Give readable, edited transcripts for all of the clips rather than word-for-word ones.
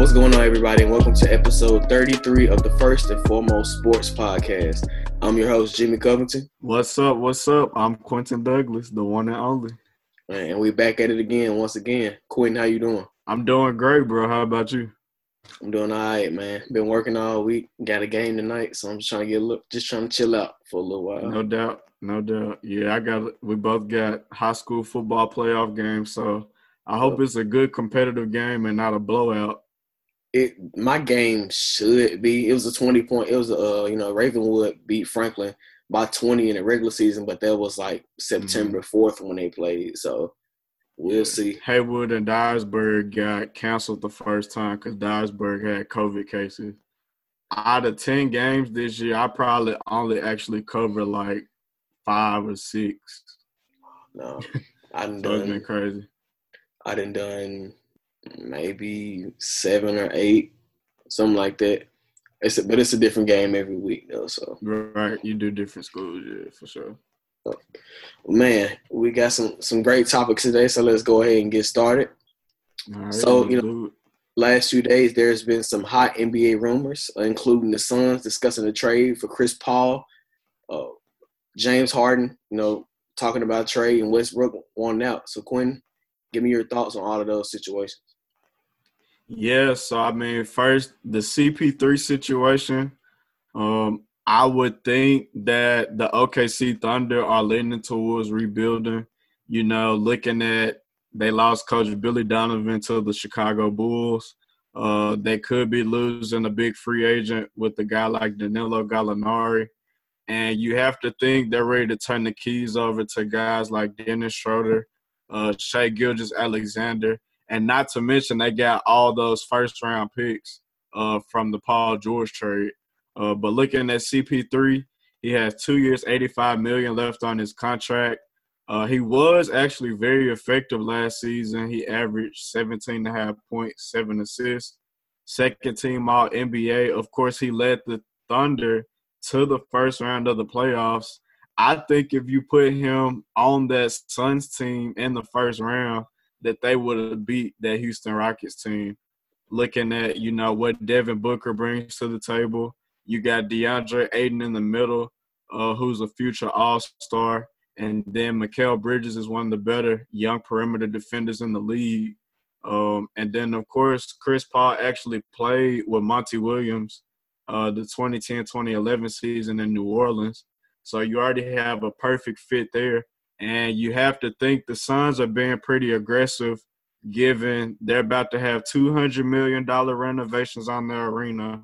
What's going on, everybody, and welcome to episode 33 of the First and Foremost Sports Podcast. I'm your host, Jimmy Covington. What's up? What's up? I'm Quentin Douglas, the one and only. And we're back at it again, once again. Quentin, how you doing? I'm doing great, bro. How about you? I'm doing all right, man. Been working all week. Got a game tonight, so I'm just trying to get a look. Just trying to chill out for a little while. No doubt. No doubt. Yeah, we both got high school football playoff games, so I hope it's a good competitive game and not a blowout. My game should be. It was a 20-point. It was Ravenwood beat Franklin by 20 in the regular season, but that was like September 4th when they played. So we'll see. Haywood and Dyersburg got canceled the first time because Dyersburg had COVID cases. Out of 10 games this year, I probably only actually covered like 5 or 6. No, I done. So it's been crazy. I done maybe 7 or 8, something like that. But it's a different game every week, though. So right, you do different schools, yeah, for sure. Man, we got some great topics today, so let's go ahead and get started. All right, so, last few days there's been some hot NBA rumors, including the Suns discussing a trade for Chris Paul, James Harden, talking about trade, and Westbrook wanting out. So, Quentin, give me your thoughts on all of those situations. Yeah, so, first, the CP3 situation, I would think that the OKC Thunder are leaning towards rebuilding. Looking at they lost Coach Billy Donovan to the Chicago Bulls. They could be losing a big free agent with a guy like Danilo Gallinari. And you have to think they're ready to turn the keys over to guys like Dennis Schroeder, Shai Gilgeous-Alexander, and not to mention they got all those first-round picks from the Paul George trade. But looking at CP3, he has 2 years, $85 million left on his contract. He was actually very effective last season. He averaged 17.5 points, 7 assists, second-team All-NBA. Of course, he led the Thunder to the first round of the playoffs. I think if you put him on that Suns team in the first round, that they would have beat that Houston Rockets team. Looking at, what Devin Booker brings to the table, you got DeAndre Ayton in the middle, who's a future all-star. And then Mikael Bridges is one of the better young perimeter defenders in the league. And then, of course, Chris Paul actually played with Monty Williams the 2010-2011 season in New Orleans. So you already have a perfect fit there. And you have to think the Suns are being pretty aggressive given they're about to have $200 million renovations on their arena.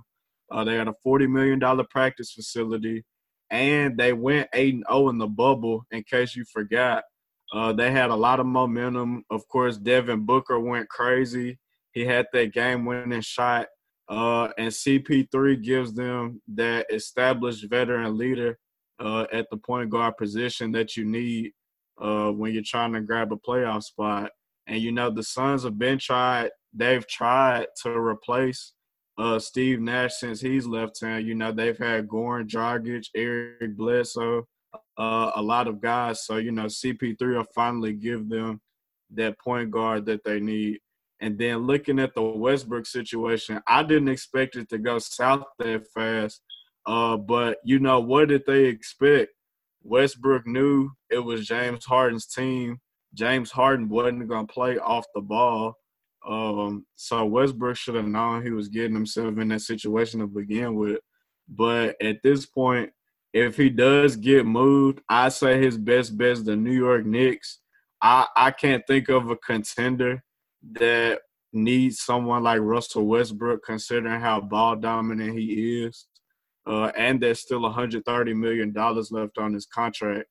They had a $40 million practice facility, and they went 8-0 in the bubble, in case you forgot. They had a lot of momentum. Of course, Devin Booker went crazy. He had that game-winning shot, and CP3 gives them that established veteran leader at the point guard position that you need when you're trying to grab a playoff spot. And, the Suns have been tried. They've tried to replace Steve Nash since he's left town. They've had Goran Dragic, Eric Bledsoe, a lot of guys. So, CP3 will finally give them that point guard that they need. And then looking at the Westbrook situation, I didn't expect it to go south that fast. But, what did they expect? Westbrook knew it was James Harden's team. James Harden wasn't going to play off the ball. So Westbrook should have known he was getting himself in that situation to begin with. But at this point, if he does get moved, I say his best bet is the New York Knicks. I can't think of a contender that needs someone like Russell Westbrook, considering how ball dominant he is. And there's still $130 million left on his contract.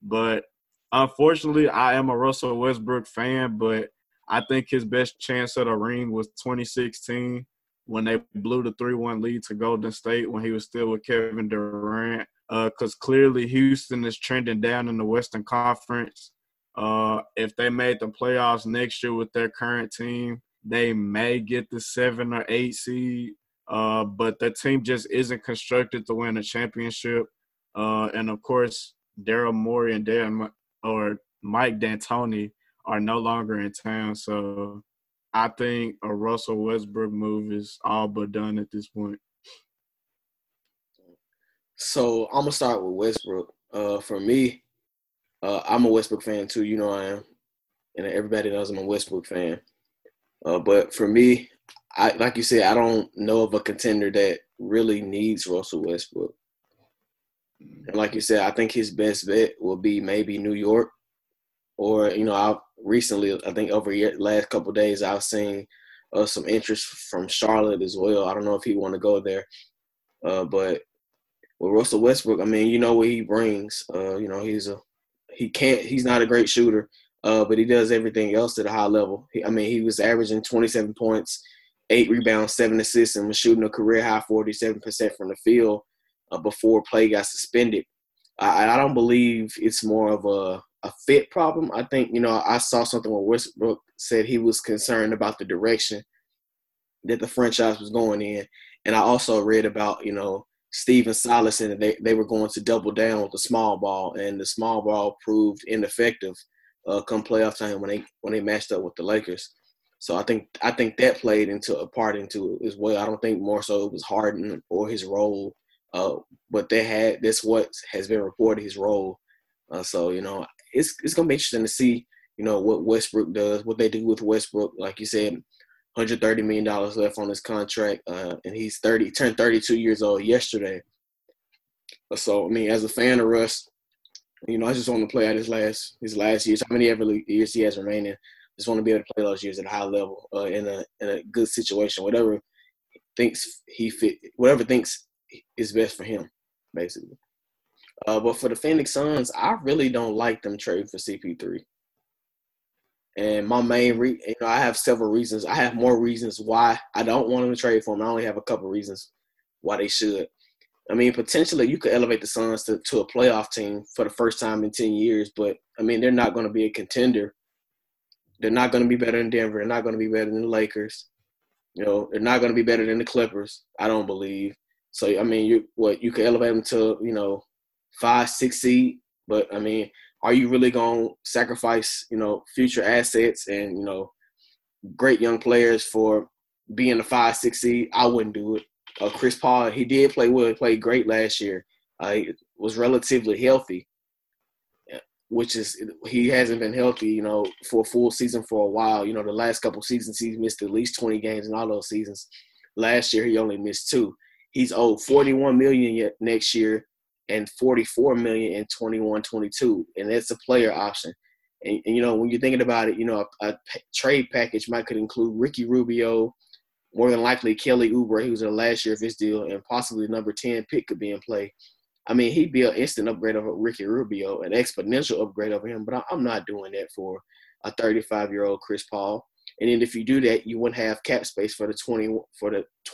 But unfortunately, I am a Russell Westbrook fan, but I think his best chance at a ring was 2016 when they blew the 3-1 lead to Golden State when he was still with Kevin Durant, because clearly Houston is trending down in the Western Conference. If they made the playoffs next year with their current team, they may get the 7 or 8 seed, but the team just isn't constructed to win a championship. And, of course, Daryl Morey and Mike D'Antoni are no longer in town. So I think a Russell Westbrook move is all but done at this point. So I'm going to start with Westbrook. For me, I'm a Westbrook fan too. You know I am. And everybody knows I'm a Westbrook fan. But for me, I, like you said, I don't know of a contender that really needs Russell Westbrook. And like you said, I think his best bet will be maybe New York. Or, you know, I think over the last couple of days, I've seen some interest from Charlotte as well. I don't know if he want to go there. But with Russell Westbrook, I mean, you know what he brings. You know, he's not a great shooter. But he does everything else at a high level. He was averaging 27 points, 8 rebounds, 7 assists, and was shooting a career-high 47% from the field before play got suspended. I don't believe it's more of a fit problem. I think, you know, I saw something where Westbrook said he was concerned about the direction that the franchise was going in. And I also read about, you know, Steven Silas, and they were going to double down with the small ball, and the small ball proved ineffective. Come playoff time when they matched up with the Lakers. So I think that played into a part into it as well. I don't think more so it was Harden or his role, but that's what has been reported, his role. So, you know, it's going to be interesting to see, you know, what Westbrook does, what they do with Westbrook. Like you said, $130 million left on his contract, and he's 32 years old yesterday. So, I mean, as a fan of Russ, you know, I just want to play out his last years, how many ever years he has remaining. Just want to be able to play those years at a high level, in a good situation, whatever thinks is best for him, basically. But for the Phoenix Suns, I really don't like them trading for CP3. And my main I have several reasons. I have more reasons why I don't want them to trade for him. I only have a couple reasons why they should. I mean, potentially you could elevate the Suns to a playoff team for the first time in 10 years, but, I mean, they're not going to be a contender. They're not going to be better than Denver. They're not going to be better than the Lakers. You know, they're not going to be better than the Clippers, I don't believe. So, I mean, you could elevate them to, you know, 5-6 seed, but, I mean, are you really going to sacrifice, you know, future assets and, you know, great young players for being a 5-6 seed? I wouldn't do it. Chris Paul, he did play well. He played great last year. He was relatively healthy, which is he hasn't been healthy, you know, for a full season for a while. You know, the last couple seasons he's missed at least 20 games in all those seasons. Last year he only missed 2. He's owed $41 million next year and $44 million in 21-22, and that's a player option. And you know, when you're thinking about it, you know, a trade package could include Ricky Rubio. More than likely, Kelly Oubre, he was in the last year of his deal, and possibly number 10 pick could be in play. I mean, he'd be an instant upgrade over Ricky Rubio, an exponential upgrade over him, but I'm not doing that for a 35-year-old Chris Paul. And then if you do that, you wouldn't have cap space for the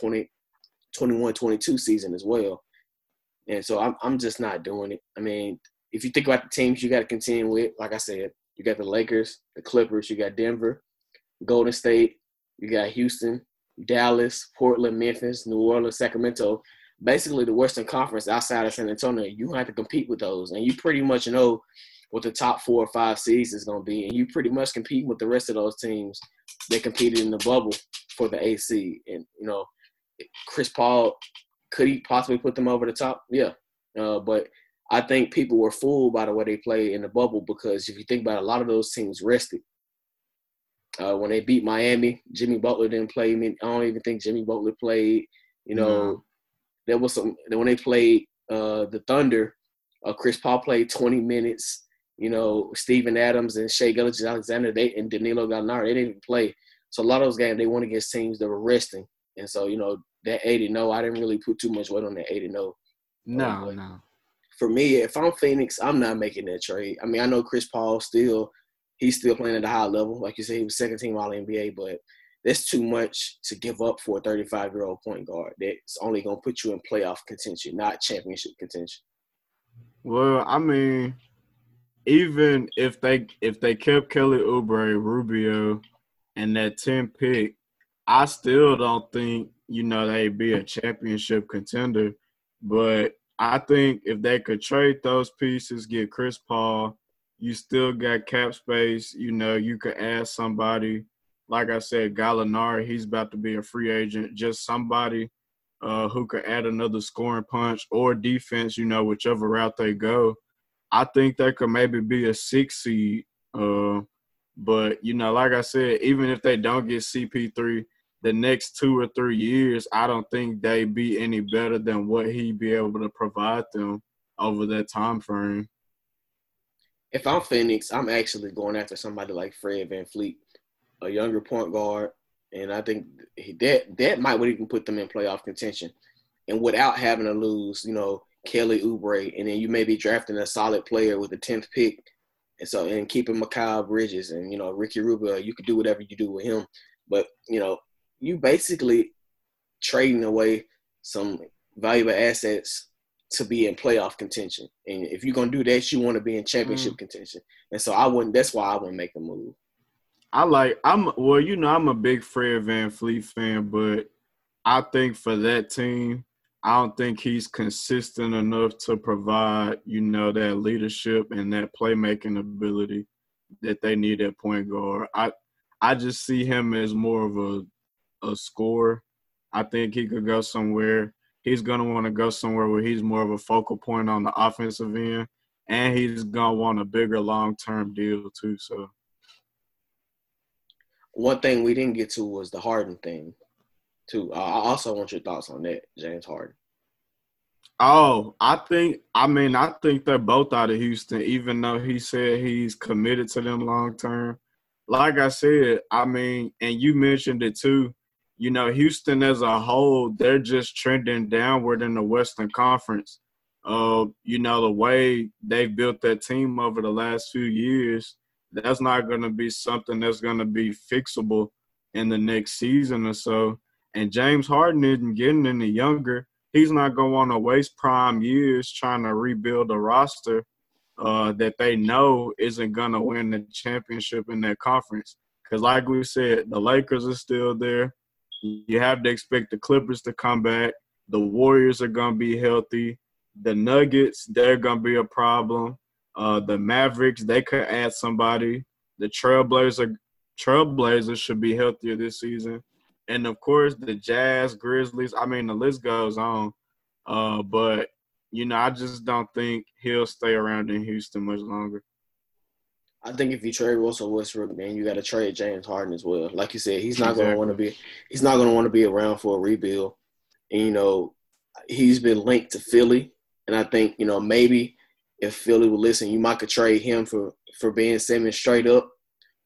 21-22 season as well. And so I'm just not doing it. I mean, if you think about the teams you got to contend with, like I said, you got the Lakers, the Clippers, you got Denver, Golden State, you got Houston, Dallas, Portland, Memphis, New Orleans, Sacramento, basically the Western Conference outside of San Antonio. You have to compete with those, and you pretty much know what the top 4 or 5 seeds is going to be, and you pretty much compete with the rest of those teams that competed in the bubble for the AC. And, you know, Chris Paul, could he possibly put them over the top? Yeah. But I think people were fooled by the way they played in the bubble, because if you think about it, a lot of those teams rested. When they beat Miami, Jimmy Butler didn't play. I don't even think Jimmy Butler played. You know, There was some – when they played the Thunder, Chris Paul played 20 minutes. You know, Steven Adams and Shai Gilgeous-Alexander and Danilo Gallinari, they didn't play. So a lot of those games, they won against teams that were resting. And so, you know, that 8-0, I didn't really put too much weight on that 8-0. No. For me, if I'm Phoenix, I'm not making that trade. I mean, I know Chris Paul He's still playing at a high level. Like you said, he was second-team All-NBA, but that's too much to give up for a 35-year-old point guard. That's only going to put you in playoff contention, not championship contention. Well, I mean, even if they kept Kelly Oubre, Rubio, and that 10th pick, I still don't think, you know, they'd be a championship contender. But I think if they could trade those pieces, get Chris Paul, you still got cap space. You know, you could add somebody Like I said, Gallinari, he's about to be a free agent. Just somebody who could add another scoring punch or defense, you know, whichever route they go. I think they could maybe be a 6 seed. But, you know, like I said, even if they don't get CP3, the next 2 or 3 years, I don't think they be any better than what he'd be able to provide them over that time frame. If I'm Phoenix, I'm actually going after somebody like Fred VanVleet, a younger point guard, and I think that might even put them in playoff contention. And without having to lose, you know, Kelly Oubre, and then you may be drafting a solid player with the 10th pick, and keeping Mikael Bridges and, you know, Ricky Rubio, you could do whatever you do with him. But, you know, you basically trading away some valuable assets to be in playoff contention. And if you're going to do that, you want to be in championship contention. And so that's why I wouldn't make the move. I'm a big Fred VanVleet fan, but I think for that team, I don't think he's consistent enough to provide, you know, that leadership and that playmaking ability that they need at point guard. I just see him as more of a scorer. I think he could go somewhere. He's going to want to go somewhere where he's more of a focal point on the offensive end, and he's going to want a bigger long-term deal too. So, one thing we didn't get to was the Harden thing too. I also want your thoughts on that, James Harden. Oh, I think they're both out of Houston, even though he said he's committed to them long-term. Like I said, I mean, and you mentioned it too, you know, Houston as a whole, they're just trending downward in the Western Conference. You know, the way they've built that team over the last few years, that's not going to be something that's going to be fixable in the next season or so. And James Harden isn't getting any younger. He's not going to want to waste prime years trying to rebuild a roster that they know isn't going to win the championship in that conference. Because like we said, the Lakers are still there. You have to expect the Clippers to come back. The Warriors are going to be healthy. The Nuggets, they're going to be a problem. The Mavericks, they could add somebody. The Trailblazers should be healthier this season. And, of course, the Jazz, Grizzlies, I mean, the list goes on. But, you know, I just don't think he'll stay around in Houston much longer. I think if you trade Russell Westbrook, man, you got to trade James Harden as well. Like you said, he's not going to want to be. He's not going to want to be around for a rebuild. And you know, he's been linked to Philly, and I think you know maybe if Philly would listen, you might could trade him for Ben Simmons straight up.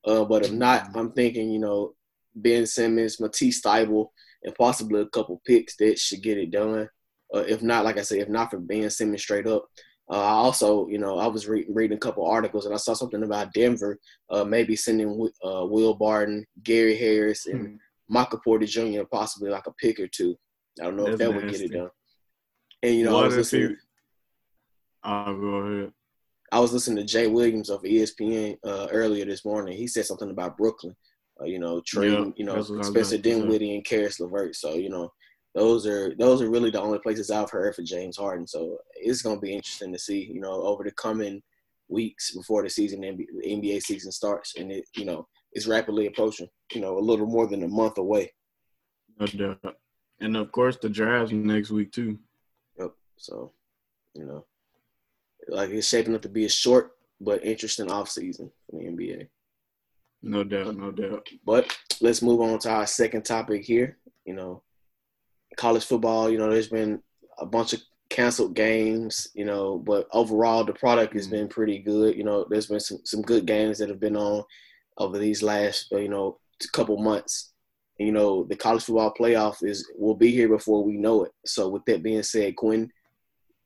But if not, I'm thinking you know Ben Simmons, Matisse Thybulle, and possibly a couple picks that should get it done. If not, like I said, if not for Ben Simmons straight up. I also, you know, I was reading a couple articles and I saw something about Denver maybe sending Will Barton, Gary Harris, and Michael Porter Jr. possibly like a pick or two. I don't know if that nasty. Would get it done. And, you know, I was listening – go ahead. I was listening to Jay Williams of ESPN earlier this morning. He said something about Brooklyn, you know, trading, you know, Spencer Dinwiddie and Karis LeVert. So, you know. Those are really the only places I've heard for James Harden. So it's going to be interesting to see, you know, over the coming weeks before the season, the NBA season starts. And, it, you know, it's rapidly approaching, you know, a little more than a month away. No doubt. And, of course, the draft's next week too. Yep. So, you know, like it's shaping up to be a short but interesting offseason for the NBA. No doubt, no doubt. But let's move on to our second topic here, you know. College football, you know, there's been a bunch of canceled games, you know, but overall the product has been pretty good. You know, there's been some good games that have been on over these last, you know, couple months. And, you know, the college football playoff will be here before we know it. So with that being said, Quinn,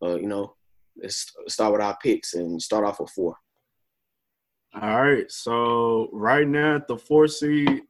you know, let's start with our picks and start off with 4. All right. So right now at the 4 seed,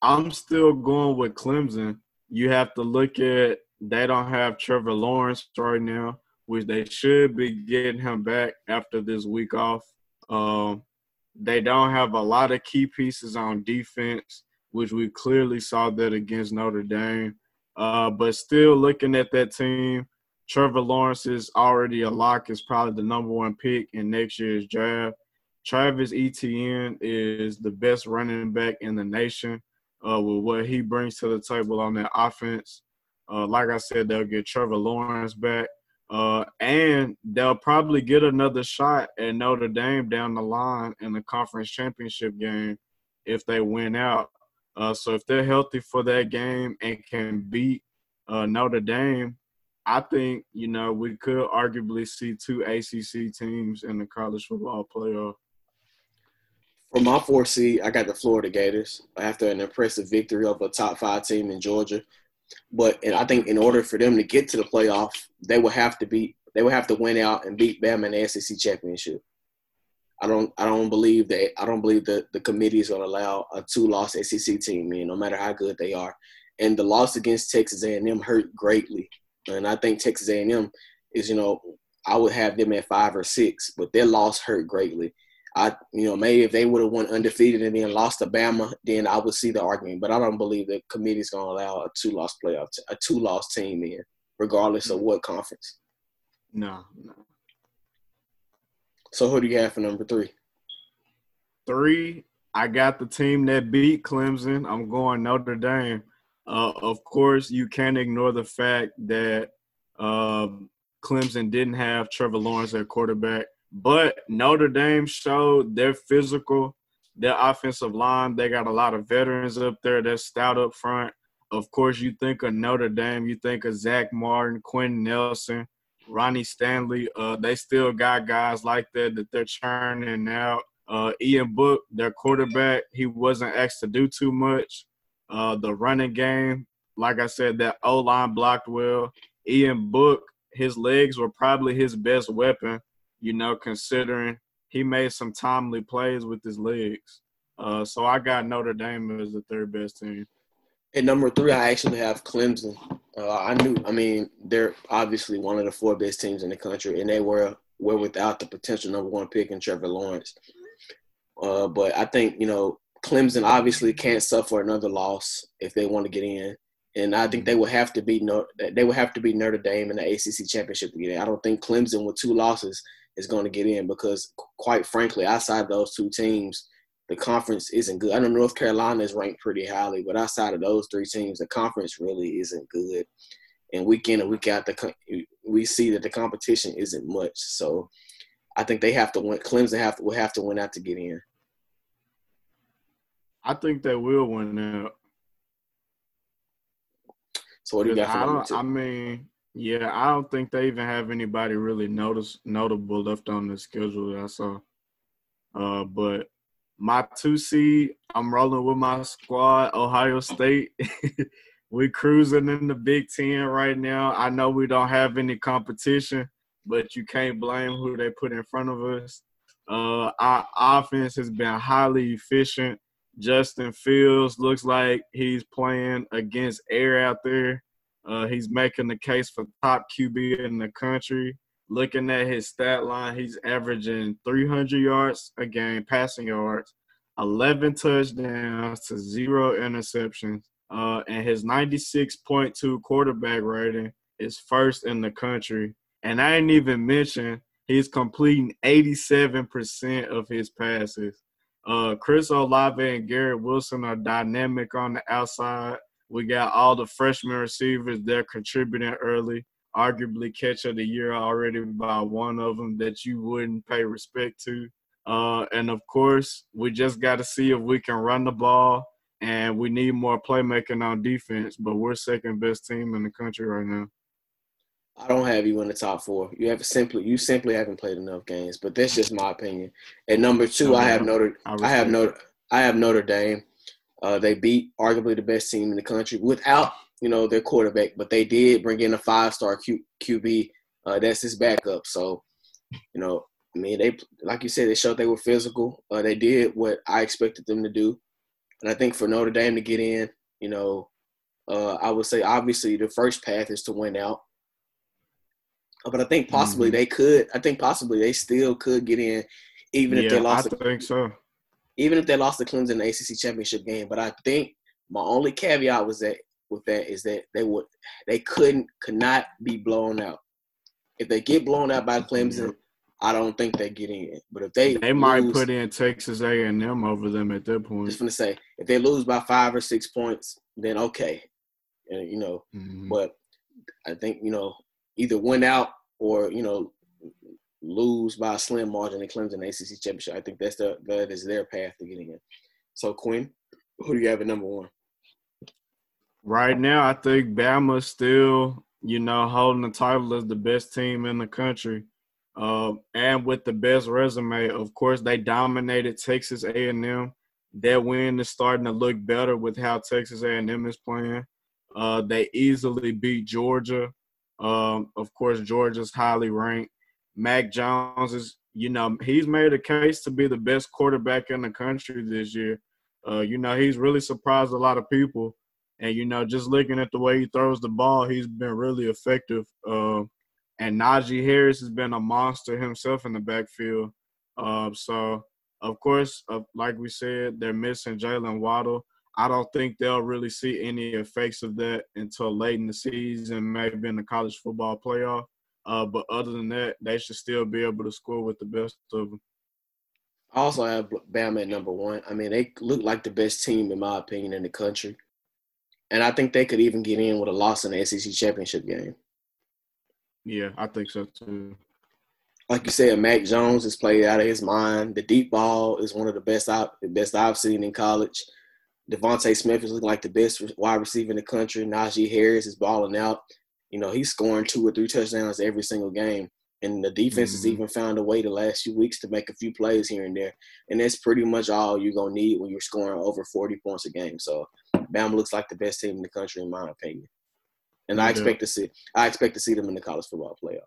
I'm still going with Clemson. You have to look at they don't have Trevor Lawrence right now, which they should be getting him back after this week off. They don't have a lot of key pieces on defense, which we clearly saw that against Notre Dame. But still looking at that team, Trevor Lawrence is already a lock. Is probably the number 1 pick in next year's draft. Travis Etienne is the best running back in the nation. with what he brings to the table on that offense. Like I said, they'll get Trevor Lawrence back. And they'll probably get another shot at Notre Dame down the line in the conference championship game if they win out. So if they're healthy for that game and can beat Notre Dame, I think, you know, we could arguably see two ACC teams in the college football playoff. For my 4C, I got the Florida Gators after an impressive victory over a top-5 team in Georgia. But I think in order for them to get to the playoff, they would have to win out and beat Bama in the SEC championship. I don't believe that the committee is going to allow a 2-loss SEC team in, no matter how good they are. And the loss against Texas A&M hurt greatly. And I think Texas A&M is, you know, I would have them at 5 or 6, but their loss hurt greatly. Maybe if they would have won undefeated and then lost to Bama, then I would see the argument. But I don't believe the committee's going to allow a 2-loss team in, regardless of what conference. No. So who do you have for number 3? 3, I got the team that beat Clemson. I'm going Notre Dame. Of course, you can't ignore the fact that Clemson didn't have Trevor Lawrence at quarterback. But Notre Dame showed they're physical, their offensive line. They got a lot of veterans up there. They're stout up front. Of course, you think of Notre Dame, you think of Zach Martin, Quentin Nelson, Ronnie Stanley. They still got guys like that they're churning out. Ian Book, their quarterback, he wasn't asked to do too much. The running game, like I said, that O-line blocked well. Ian Book, his legs were probably his best weapon. You know, considering he made some timely plays with his legs. So I got Notre Dame as the 3rd best team. At number 3, I actually have Clemson. They're obviously one of the 4 best teams in the country, and they were without the potential number 1 pick in Trevor Lawrence. But I think, you know, Clemson obviously can't suffer another loss if they want to get in. And I think they would have to beat Notre Dame in the ACC championship to get in. I don't think Clemson with 2 losses is going to get in because, quite frankly, outside those 2 teams, the conference isn't good. I know North Carolina is ranked pretty highly, but outside of those 3 teams, the conference really isn't good. And week in and week out, we see that the competition isn't much. So I think they have to win. Clemson will have to win out to get in. I think they will win out. So what do you got for number 2? I don't think they even have anybody really notable left on the schedule that I saw. But my 2C, I'm rolling with my squad, Ohio State. We're cruising in the Big Ten right now. I know we don't have any competition, but you can't blame who they put in front of us. Our offense has been highly efficient. Justin Fields looks like he's playing against air out there. He's making the case for top QB in the country. Looking at his stat line, he's averaging 300 yards a game, passing yards, 11 touchdowns to 0 interceptions. And his 96.2 quarterback rating is 1st in the country. And I ain't even mention he's completing 87% of his passes. Chris Olave and Garrett Wilson are dynamic on the outside. We got all the freshman receivers. They're contributing early, arguably catch of the year already by one of them that you wouldn't pay respect to. And, of course, we just got to see if we can run the ball, and we need more playmaking on defense, but we're 2nd best team in the country right now. I don't have you in the top 4. You simply haven't played enough games, but that's just my opinion. At number 2, I have Notre Dame. They beat arguably the best team in the country without, you know, their quarterback, but they did bring in a 5-star QB. That's his backup. So, you know, I mean, they, like you said, they showed they were physical. They did what I expected them to do, and I think for Notre Dame to get in, you know, I would say obviously the first path is to win out. But I think possibly they could. I think possibly they still could get in, if they lost. I think so. Even if they lost to Clemson in the ACC championship game. But I think my only caveat is that they could not be blown out. If they get blown out by Clemson, I don't think they're getting it. But if they might put in Texas A&M over them at that point. Just gonna say, if they lose by 5 or 6 points, then okay, and, you know. Mm-hmm. But I think, you know, either win out or, you know, lose by a slim margin in Clemson ACC championship. I think that is their path to getting in. So Quinn, who do you have at number one? Right now, I think Bama's still, you know, holding the title as the best team in the country. And with the best resume, of course, they dominated Texas A&M. That win is starting to look better with how Texas A&M is playing. They easily beat Georgia. Of course, Georgia's highly ranked. Mac Jones is, you know, he's made a case to be the best quarterback in the country this year. You know, he's really surprised a lot of people. And, you know, just looking at the way he throws the ball, he's been really effective. And Najee Harris has been a monster himself in the backfield. So, of course, like we said, they're missing Jalen Waddle. I don't think they'll really see any effects of that until late in the season, maybe in the college football playoff. But other than that, they should still be able to score with the best of them. I also have Bama at number one. I mean, they look like the best team, in my opinion, in the country. And I think they could even get in with a loss in the SEC championship game. Yeah, I think so too. Like you said, Mac Jones has played out of his mind. The deep ball is one of the best I've seen in college. Devontae Smith is looking like the best wide receiver in the country. Najee Harris is balling out. You know, he's scoring 2 or 3 touchdowns every single game. And the defense has even found a way the last few weeks to make a few plays here and there. And that's pretty much all you're going to need when you're scoring over 40 points a game. So, Bama looks like the best team in the country, in my opinion. And I expect to see them in the college football playoff.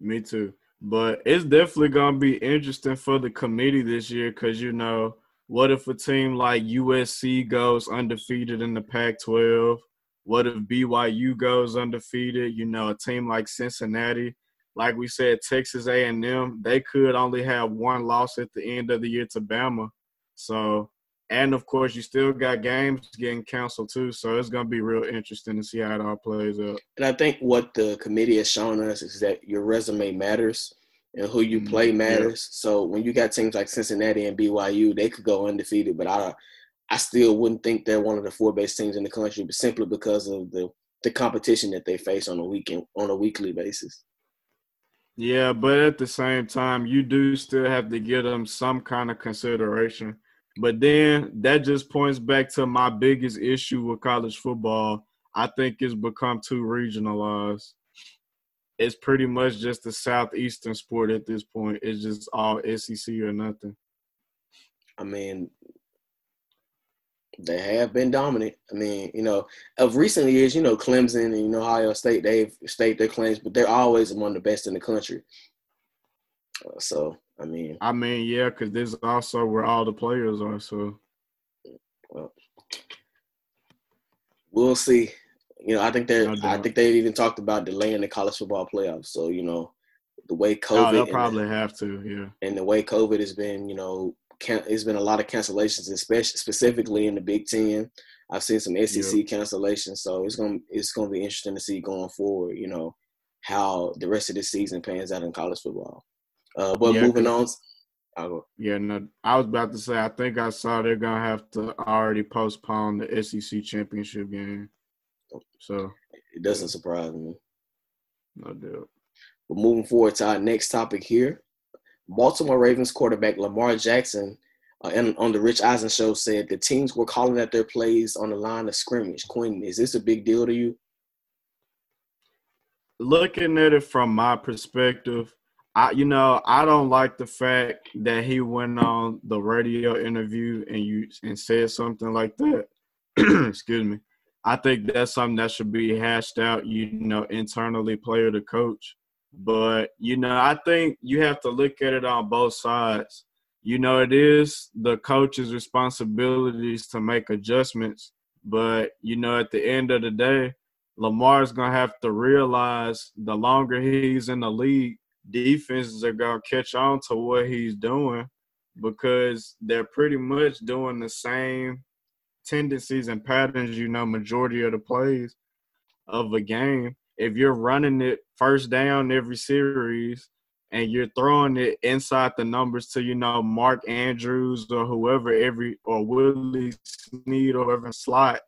Me too. But it's definitely going to be interesting for the committee this year because, you know, what if a team like USC goes undefeated in the Pac-12? What if BYU goes undefeated? You know, a team like Cincinnati. Like we said, Texas A&M, they could only have one loss at the end of the year to Bama. So, and, of course, you still got games getting canceled too. So, it's going to be real interesting to see how it all plays out. And I think what the committee has shown us is that your resume matters and who you play matters. Yeah. So, when you got teams like Cincinnati and BYU, they could go undefeated. But I still wouldn't think they're one of the 4 best teams in the country, but simply because of the competition that they face on a weekly basis. Yeah, but at the same time, you do still have to give them some kind of consideration. But then that just points back to my biggest issue with college football. I think it's become too regionalized. It's pretty much just a southeastern sport at this point. It's just all SEC or nothing. I mean, they have been dominant. I mean, you know, of recent years, you know, Clemson and, you know, Ohio State, they've staked their claims, but they're always among the best in the country. So, I mean, yeah, because this is also where all the players are. So, well, we'll see. You know, I think they've even talked about delaying the college football playoffs. So, you know, the way COVID, they'll probably have to, yeah. And the way COVID has been, you know, it's been a lot of cancellations, especially specifically in the Big Ten. I've seen some SEC cancellations, so it's gonna be interesting to see going forward, you know, how the rest of the season pans out in college football. Moving on. I was about to say, I think I saw they're going to have to already postpone the SEC championship game. So it doesn't surprise me. No doubt. But moving forward to our next topic here. Baltimore Ravens quarterback Lamar Jackson on the Rich Eisen show said the teams were calling out their plays on the line of scrimmage. Quentin, is this a big deal to you? Looking at it from my perspective, I don't like the fact that he went on the radio interview and said something like that. Excuse me. I think that's something that should be hashed out, you know, internally, player to coach. But, you know, I think you have to look at it on both sides. You know, it is the coach's responsibilities to make adjustments. But, you know, at the end of the day, Lamar's going to have to realize the longer he's in the league, defenses are going to catch on to what he's doing because they're pretty much doing the same tendencies and patterns, you know, majority of the plays of a game. If you're running it first down every series, and you're throwing it inside the numbers to, you know, Mark Andrews or whoever, or Willie Snead or whoever slot,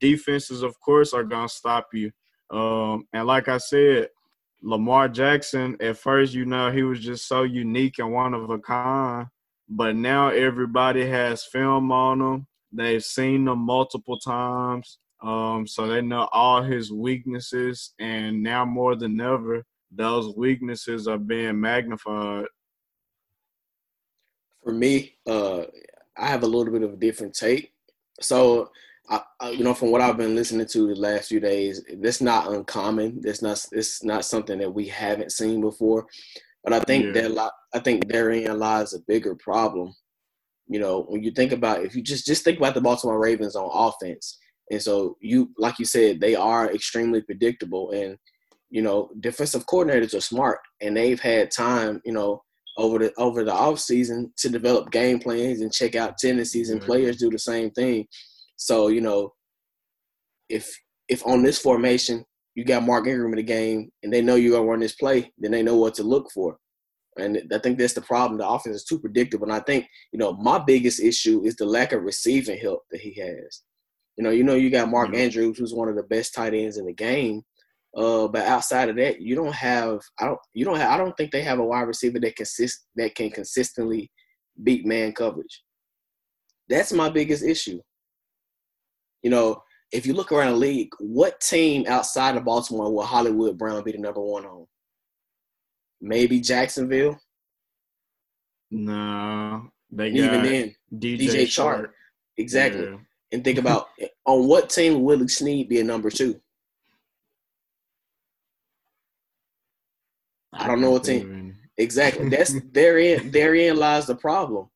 defenses, of course, are going to stop you. And like I said, Lamar Jackson, at first, you know, he was just so unique and one of a kind. But now everybody has film on him. They've seen him multiple times. So they know all his weaknesses. And now more than ever, those weaknesses are being magnified. For me, I have a little bit of a different take. So, I, you know, from what I've been listening to the last few days, that's not uncommon. It's not something that we haven't seen before. But I think I think therein lies a bigger problem. You know, when you think about, if you just think about the Baltimore Ravens on offense, and so you, like you said, they are extremely predictable, and you know, defensive coordinators are smart, and they've had time, you know, over the offseason to develop game plans and check out tendencies, and players do the same thing. So, you know, if on this formation you got Mark Ingram in the game and they know you're going to run this play, then they know what to look for. And I think that's the problem. The offense is too predictable. And I think, you know, my biggest issue is the lack of receiving help that he has. You know, you got Mark Andrews, who's one of the best tight ends in the game. But outside of that, I don't think they have a wide receiver that can consistently beat man coverage. That's my biggest issue. You know, if you look around the league, what team outside of Baltimore will Hollywood Brown be the number one on? Maybe Jacksonville? No. They got, even then, DJ Chark. Exactly. Yeah. And think about, on what team will Willie Snead be a number two? I don't know what team. Exactly. That's therein lies the problem.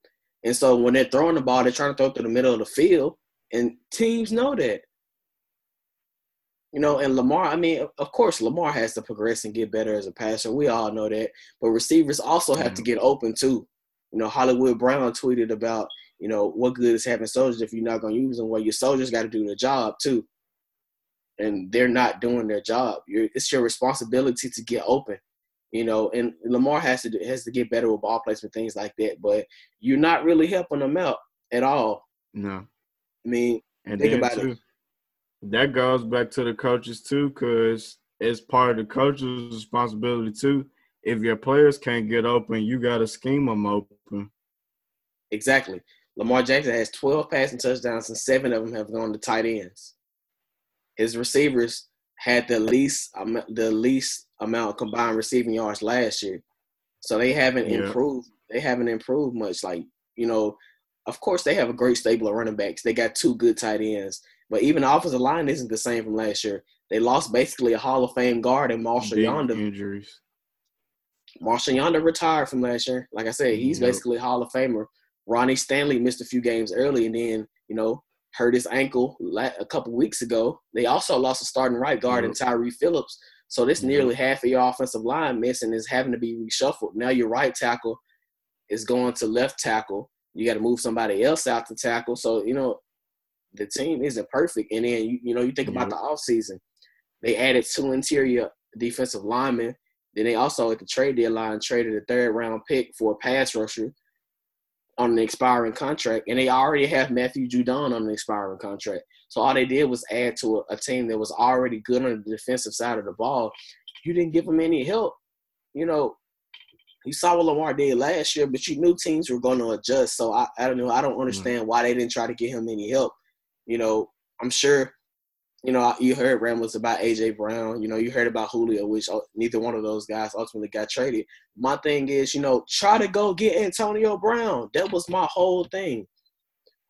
And so when they're throwing the ball, they're trying to throw it through the middle of the field. And teams know that. You know, and Lamar, I mean, of course, Lamar has to progress and get better as a passer. We all know that. But receivers also have to get open, too. You know, Hollywood Brown tweeted about, you know, what good is having soldiers if you're not going to use them? Well, your soldiers got to do their job, too. And they're not doing their job. It's your responsibility to get open. You know, and Lamar has to get better with ball placement, things like that. But you're not really helping them out at all. No. I mean, and think about it. That goes back to the coaches too, because it's part of the coach's responsibility too. If your players can't get open, you got to scheme them open. Exactly. Lamar Jackson has 12 passing touchdowns, and 7 of them have gone to tight ends. His receivers had the least amount of combined receiving yards last year, so they haven't improved. They haven't improved much. Like, you know, of course they have a great stable of running backs. They got 2 good tight ends. But even the offensive line isn't the same from last year. They lost basically a Hall of Fame guard in Marshall Yonder. Injuries. Marshall Yonder retired from last year. Like I said, he's basically a Hall of Famer. Ronnie Stanley missed a few games early and then, you know, hurt his ankle a couple weeks ago. They also lost a starting right guard in Tyree Phillips. So this nearly half of your offensive line missing is having to be reshuffled. Now your right tackle is going to left tackle. You got to move somebody else out to tackle. So, you know, the team isn't perfect. And then, you know, you think about the offseason. They added 2 interior defensive linemen. Then they also, at the trade deadline, traded a 3rd-round pick for a pass rusher on an expiring contract. And they already have Matthew Judon on an expiring contract. So all they did was add to a team that was already good on the defensive side of the ball. You didn't give them any help. You know, you saw what Lamar did last year, but you knew teams were going to adjust. So I don't know. I don't understand why they didn't try to get him any help. You know, I'm sure, you know, you heard ramblings about A.J. Brown. You know, you heard about Julio, which neither one of those guys ultimately got traded. My thing is, you know, try to go get Antonio Brown. That was my whole thing.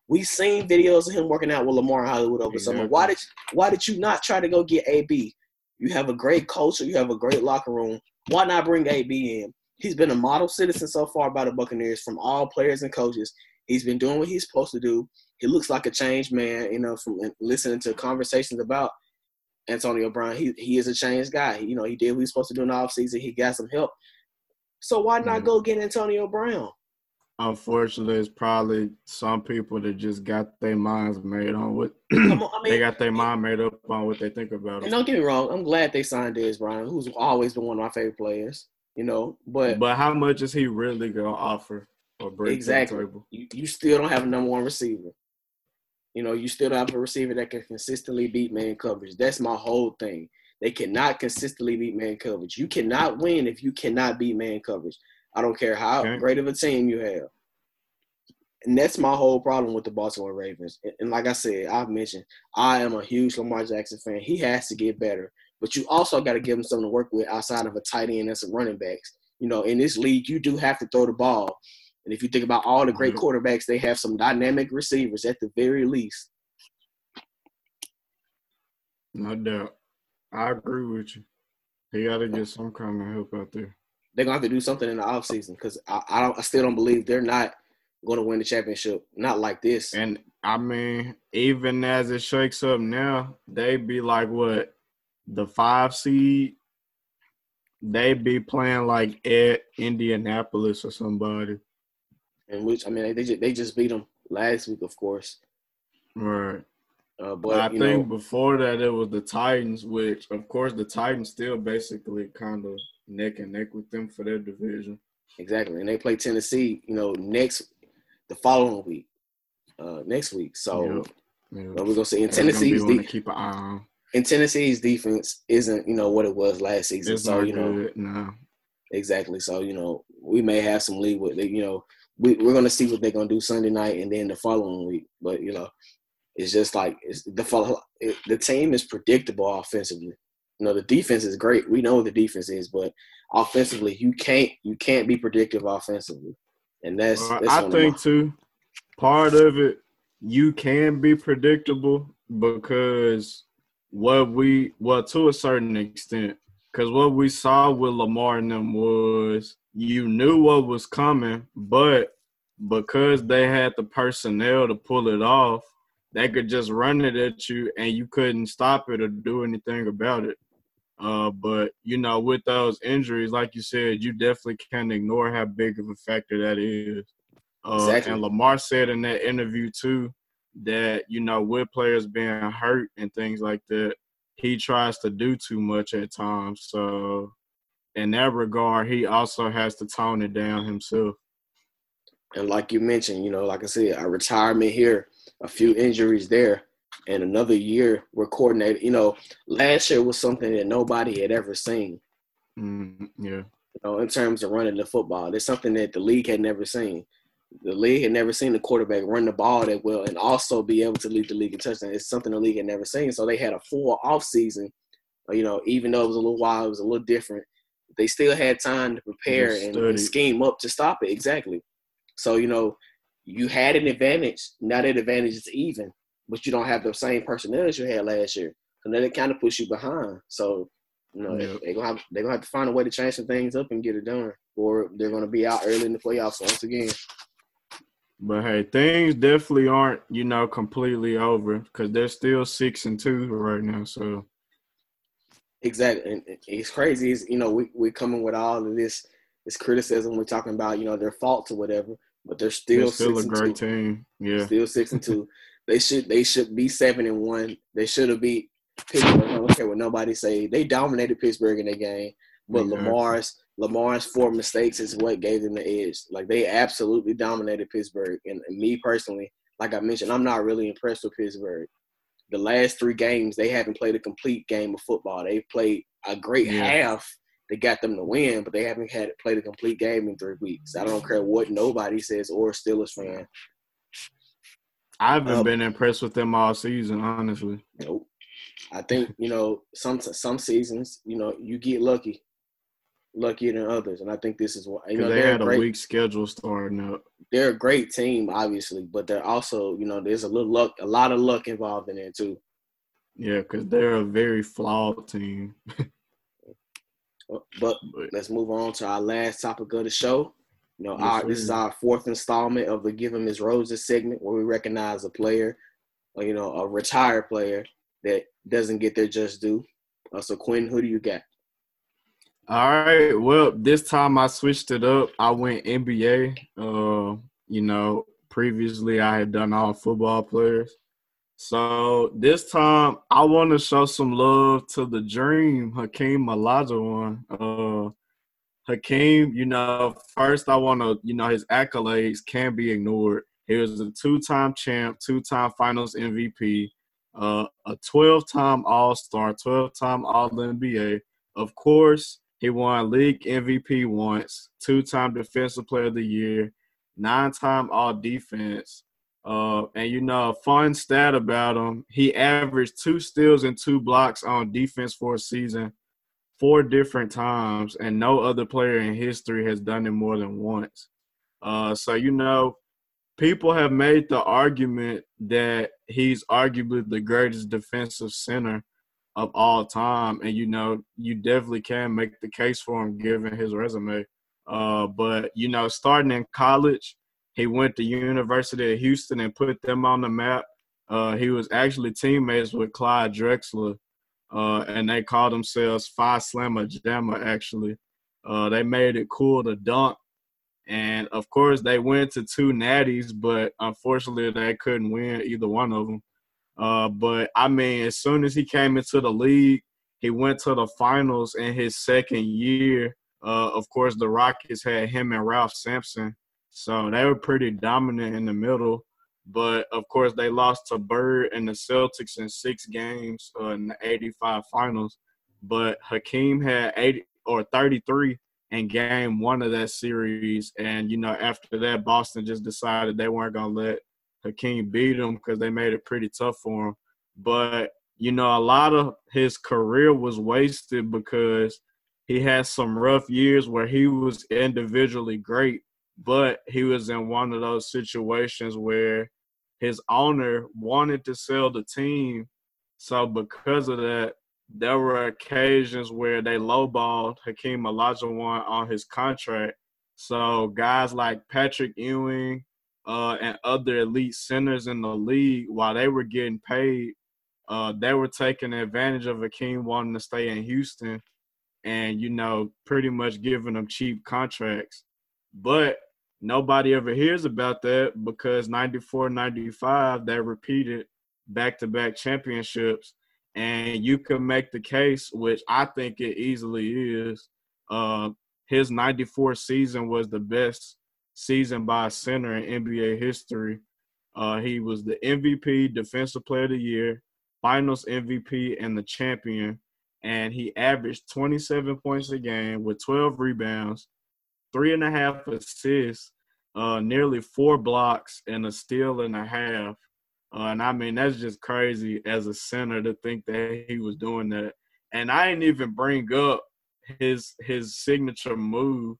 We've seen videos of him working out with Lamar in Hollywood over summer. Why did you not try to go get A.B.? You have a great culture. You have a great locker room. Why not bring A.B. in? He's been a model citizen so far by the Buccaneers from all players and coaches. He's been doing what he's supposed to do. He looks like a changed man, you know, from listening to conversations about Antonio Brown. He is a changed guy. You know, he did what he was supposed to do in the offseason. He got some help. So why not go get Antonio Brown? Unfortunately, it's probably some people that just got their minds made on what they got their mind made up on what they think about him. And don't get me wrong. I'm glad they signed Dez Bryant, who's always been one of my favorite players. you know. But how much is he really gonna offer or break the table? You still don't have a number one receiver. You know, you still don't have a receiver that can consistently beat man coverage. That's my whole thing. They cannot consistently beat man coverage. You cannot win if you cannot beat man coverage. I don't care how great of a team you have. And that's my whole problem with the Baltimore Ravens. And like I said, I've mentioned, I am a huge Lamar Jackson fan. He has to get better. But you also got to give him something to work with outside of a tight end and some running backs. You know, in this league, you do have to throw the ball. And if you think about all the great quarterbacks, they have some dynamic receivers at the very least. No doubt. I agree with you. They got to get some kind of help out there. They're going to have to do something in the offseason because I still don't believe they're not going to win the championship. Not like this. And, I mean, even as it shakes up now, they be like, what, the 5 seed? They be playing like at Indianapolis or somebody. And which, I mean, they just beat them last week, of course. Right. But I think before that it was the Titans, which, of course, the Titans still basically kind of neck and neck with them for their division. Exactly. And they play Tennessee, you know, the following week. So, yep. We're going to see. And Tennessee's defense isn't, you know, what it was last season. It's so, you know. No. Exactly. So, you know, we may have some lead with it. You know, we're going to see what they're going to do Sunday night and then the following week. But, you know. It's just like the team is predictable offensively. You know, the defense is great. We know what the defense is, but offensively, you can't be predictive offensively, and that's I think too. Part of it, you can be predictable because to a certain extent, because what we saw with Lamar and them was you knew what was coming, but because they had the personnel to pull it off. They could just run it at you, and you couldn't stop it or do anything about it. But, you know, with those injuries, like you said, you definitely can't ignore how big of a factor that is. Exactly. And Lamar said in that interview, too, that, you know, with players being hurt and things like that, he tries to do too much at times. So, in that regard, he also has to tone it down himself. And like you mentioned, you know, like I said, a retirement here, a few injuries there, and another year we're coordinating. You know, last year was something that nobody had ever seen. Yeah. You know, in terms of running the football, it's something that the league had never seen. The league had never seen the quarterback run the ball that well and also be able to lead the league in touchdowns. It's something the league had never seen. So they had a full offseason. You know, even though it was a little while, it was a little different. They still had time to prepare and scheme up to stop it. Exactly. So, you know, you had an advantage. Now that advantage is even, but you don't have the same personnel as you had last year. So then it kind of puts you behind. So, you know, they're going to have to find a way to change some things up and get it done, or they're going to be out early in the playoffs once again. But, hey, things definitely aren't, you know, completely over because they're still 6-2 right now. So, exactly. And it's crazy. It's, you know, we're coming with all of this criticism. We're talking about, you know, their faults or whatever. But they're still 6-2 team. Yeah, still 6-2. They should be 7-1. They should have beat Pittsburgh. I don't care what nobody say. They dominated Pittsburgh in that game. But Lamar's 4 mistakes is what gave them the edge. Like they absolutely dominated Pittsburgh. And me personally, like I mentioned, I'm not really impressed with Pittsburgh. The last 3 games, they haven't played a complete game of football. They played a great half. They got them to win, but they haven't played a complete game in 3 weeks. I don't care what nobody says or Steelers fan. I haven't been impressed with them all season, honestly. Nope. I think, you know, some seasons, you know, you get lucky. Luckier than others. And I think this is why. You know, they had a weak schedule starting up. They're a great team, obviously, but they're also, you know, there's a lot of luck involved in it too. Yeah, because they're a very flawed team. But let's move on to our last topic of the show. You know, this is our 4th installment of the Give Him His Roses segment where we recognize a player, or, you know, a retired player that doesn't get their just due. So, Quinn, who do you got? All right. Well, this time I switched it up. I went NBA. You know, previously I had done all football players. So, this time, I want to show some love to the Dream, Hakeem Olajuwon. Hakeem, first I want to, his accolades can be ignored. He was a two-time champ, two-time finals MVP, a 12-time All-Star, 12-time All-NBA. Of course, he won league MVP once, two-time Defensive Player of the Year, 9-time All-Defense. And, a fun stat about him, he averaged 2 steals and 2 blocks on defense for a season 4 different times, and no other player in history has done it more than once. People have made the argument that he's arguably the greatest defensive center of all time, and, you definitely can make the case for him given his resume. But, starting in college, he went to University of Houston and put them on the map. He was actually teammates with Clyde Drexler, and they called themselves Phi Slamma Jamma, actually. They made it cool to dunk. And, of course, they went to 2 natties, but unfortunately they couldn't win either one of them. As soon as he came into the league, he went to the finals in his second year. The Rockets had him and Ralph Sampson. So they were pretty dominant in the middle. But, of course, they lost to Bird and the Celtics in 6 games in the 85 finals. But Hakeem had 33 in game 1 of that series. And, after that, Boston just decided they weren't going to let Hakeem beat him because they made it pretty tough for him. But, a lot of his career was wasted because he had some rough years where he was individually great. But he was in one of those situations where his owner wanted to sell the team. So because of that, there were occasions where they lowballed Hakeem Olajuwon on his contract. So guys like Patrick Ewing and other elite centers in the league, while they were getting paid, they were taking advantage of Hakeem wanting to stay in Houston and, pretty much giving him cheap contracts. But nobody ever hears about that because 94-95, they repeated back-to-back championships. And you can make the case, which I think it easily is, his 94 season was the best season by a center in NBA history. He was the MVP, Defensive Player of the Year, Finals MVP, and the champion. And he averaged 27 points a game with 12 rebounds, 3.5 assists, nearly 4 blocks, and a steal and a half. That's just crazy as a center to think that he was doing that. And I didn't even bring up his signature move.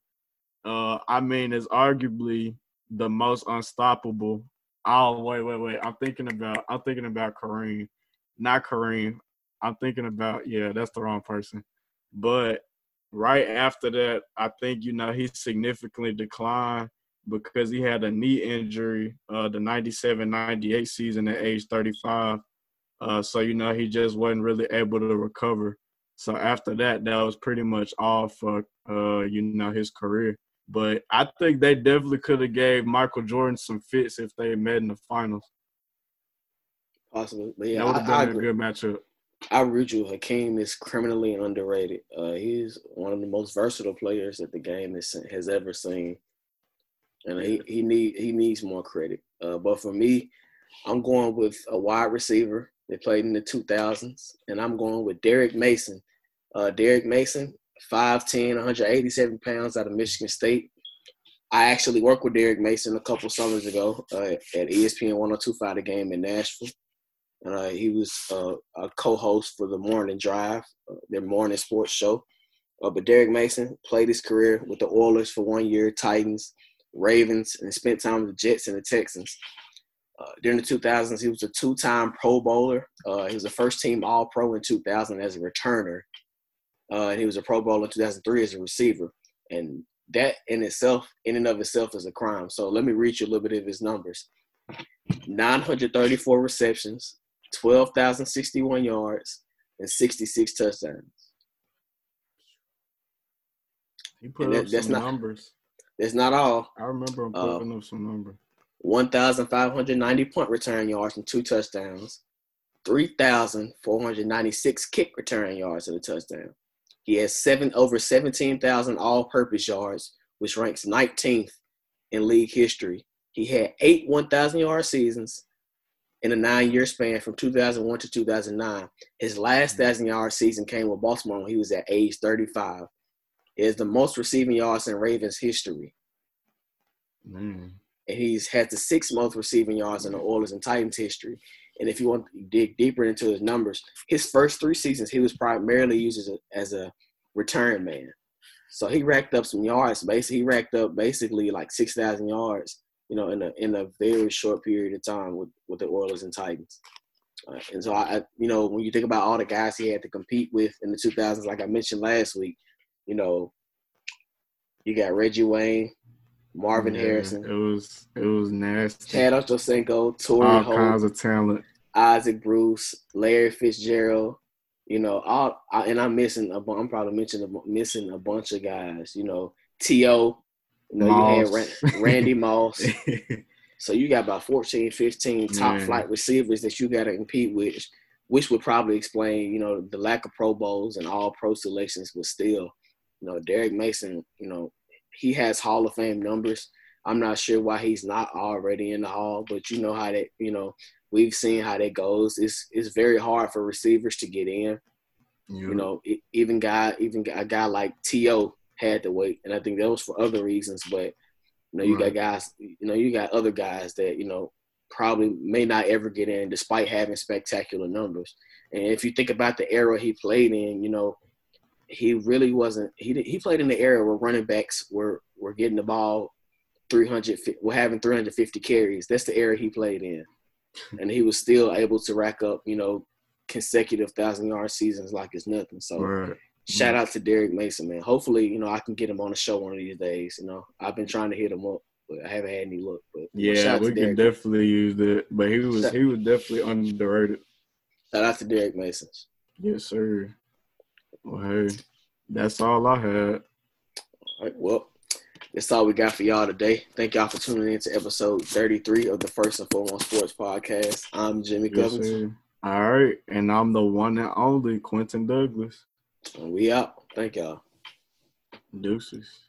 It's arguably the most unstoppable. Oh, wait. I'm thinking about Kareem. Not Kareem. I'm thinking about, yeah, that's the wrong person. But right after that, I think, he significantly declined because he had a knee injury the 97-98 season at age 35. He just wasn't really able to recover. So after that, that was pretty much all for, his career. But I think they definitely could have gave Michael Jordan some fits if they met in the finals. Possibly. Yeah, that would have been a good matchup. I read you. Hakeem is criminally underrated. He's one of the most versatile players that the game has ever seen, and he needs more credit. But for me, I'm going with a wide receiver that played in the 2000s, and I'm going with Derrick Mason. 5'10", 187 pounds, out of Michigan State. I actually worked with Derrick Mason a couple summers ago at ESPN 102.5 The Game in Nashville. He was a co-host for the Morning Drive, their morning sports show. But Derrick Mason played his career with the Oilers for 1 year, Titans, Ravens, and spent time with the Jets and the Texans. During the 2000s, he was a two-time Pro Bowler. He was a first-team All-Pro in 2000 as a returner. And he was a Pro Bowler in 2003 as a receiver. And that in and of itself is a crime. So let me read you a little bit of his numbers. 934 receptions, 12,061 yards, and 66 touchdowns. He put up some numbers. That's not all. I remember him putting up some numbers. 1,590 punt return yards and 2 touchdowns. 3,496 kick return yards and a touchdown. He has over 17,000 all-purpose yards, which ranks 19th in league history. He had 8 1,000-yard seasons in a 9-year span from 2001 to 2009. His last 1,000-yard season came with Baltimore when he was at age 35. He has the most receiving yards in Ravens history. Mm. And he's had the 6th most receiving yards in the Oilers and Titans history. And if you want to dig deeper into his numbers, his first 3 seasons, he was primarily used as a return man. So he racked up some yards. Basically, he racked up like 6,000 yards, you know, in a very short period of time with the Oilers and Titans. And so, I when you think about all the guys he had to compete with in the 2000s, like I mentioned last week, you know, you got Reggie Wayne, Marvin Harrison. It was nasty. Chad Ochocinco, Torrey Holt. All kinds of talent. Isaac Bruce, Larry Fitzgerald. You know, I'm probably missing a bunch of guys. You know, T.O. You know, Moss. You had Randy Moss. So you got about 14, 15 top-flight receivers that you got to compete with, which would probably explain, you know, the lack of Pro Bowls and all pro selections. But still, you know, Derek Mason, you know, he has Hall of Fame numbers. I'm not sure why he's not already in the Hall, but you know how that, you know, we've seen how that goes. It's very hard for receivers to get in. Yeah. You know, even a guy like T.O. had to wait, and I think that was for other reasons. But you know, you got other guys that, you know, probably may not ever get in despite having spectacular numbers. And if you think about the era he played in, you know, he really wasn't. He played in the era where running backs were getting the ball 350 carries. That's the era he played in, and he was still able to rack up, you know, consecutive 1,000-yard seasons like it's nothing. So shout out to Derek Mason, man. Hopefully, you know, I can get him on the show one of these days. You know, I've been trying to hit him up, but I haven't had any luck. But yeah, we can definitely use that. But he was definitely underrated. Shout out to Derek Mason. Yes, sir. Well, hey, that's all I had. All right, well, that's all we got for y'all today. Thank y'all for tuning in to episode 33 of the First and Foremost Sports Podcast. I'm Jimmy Covington. All right, and I'm the one and only Quentin Douglas. And we out. Thank y'all. Deuces.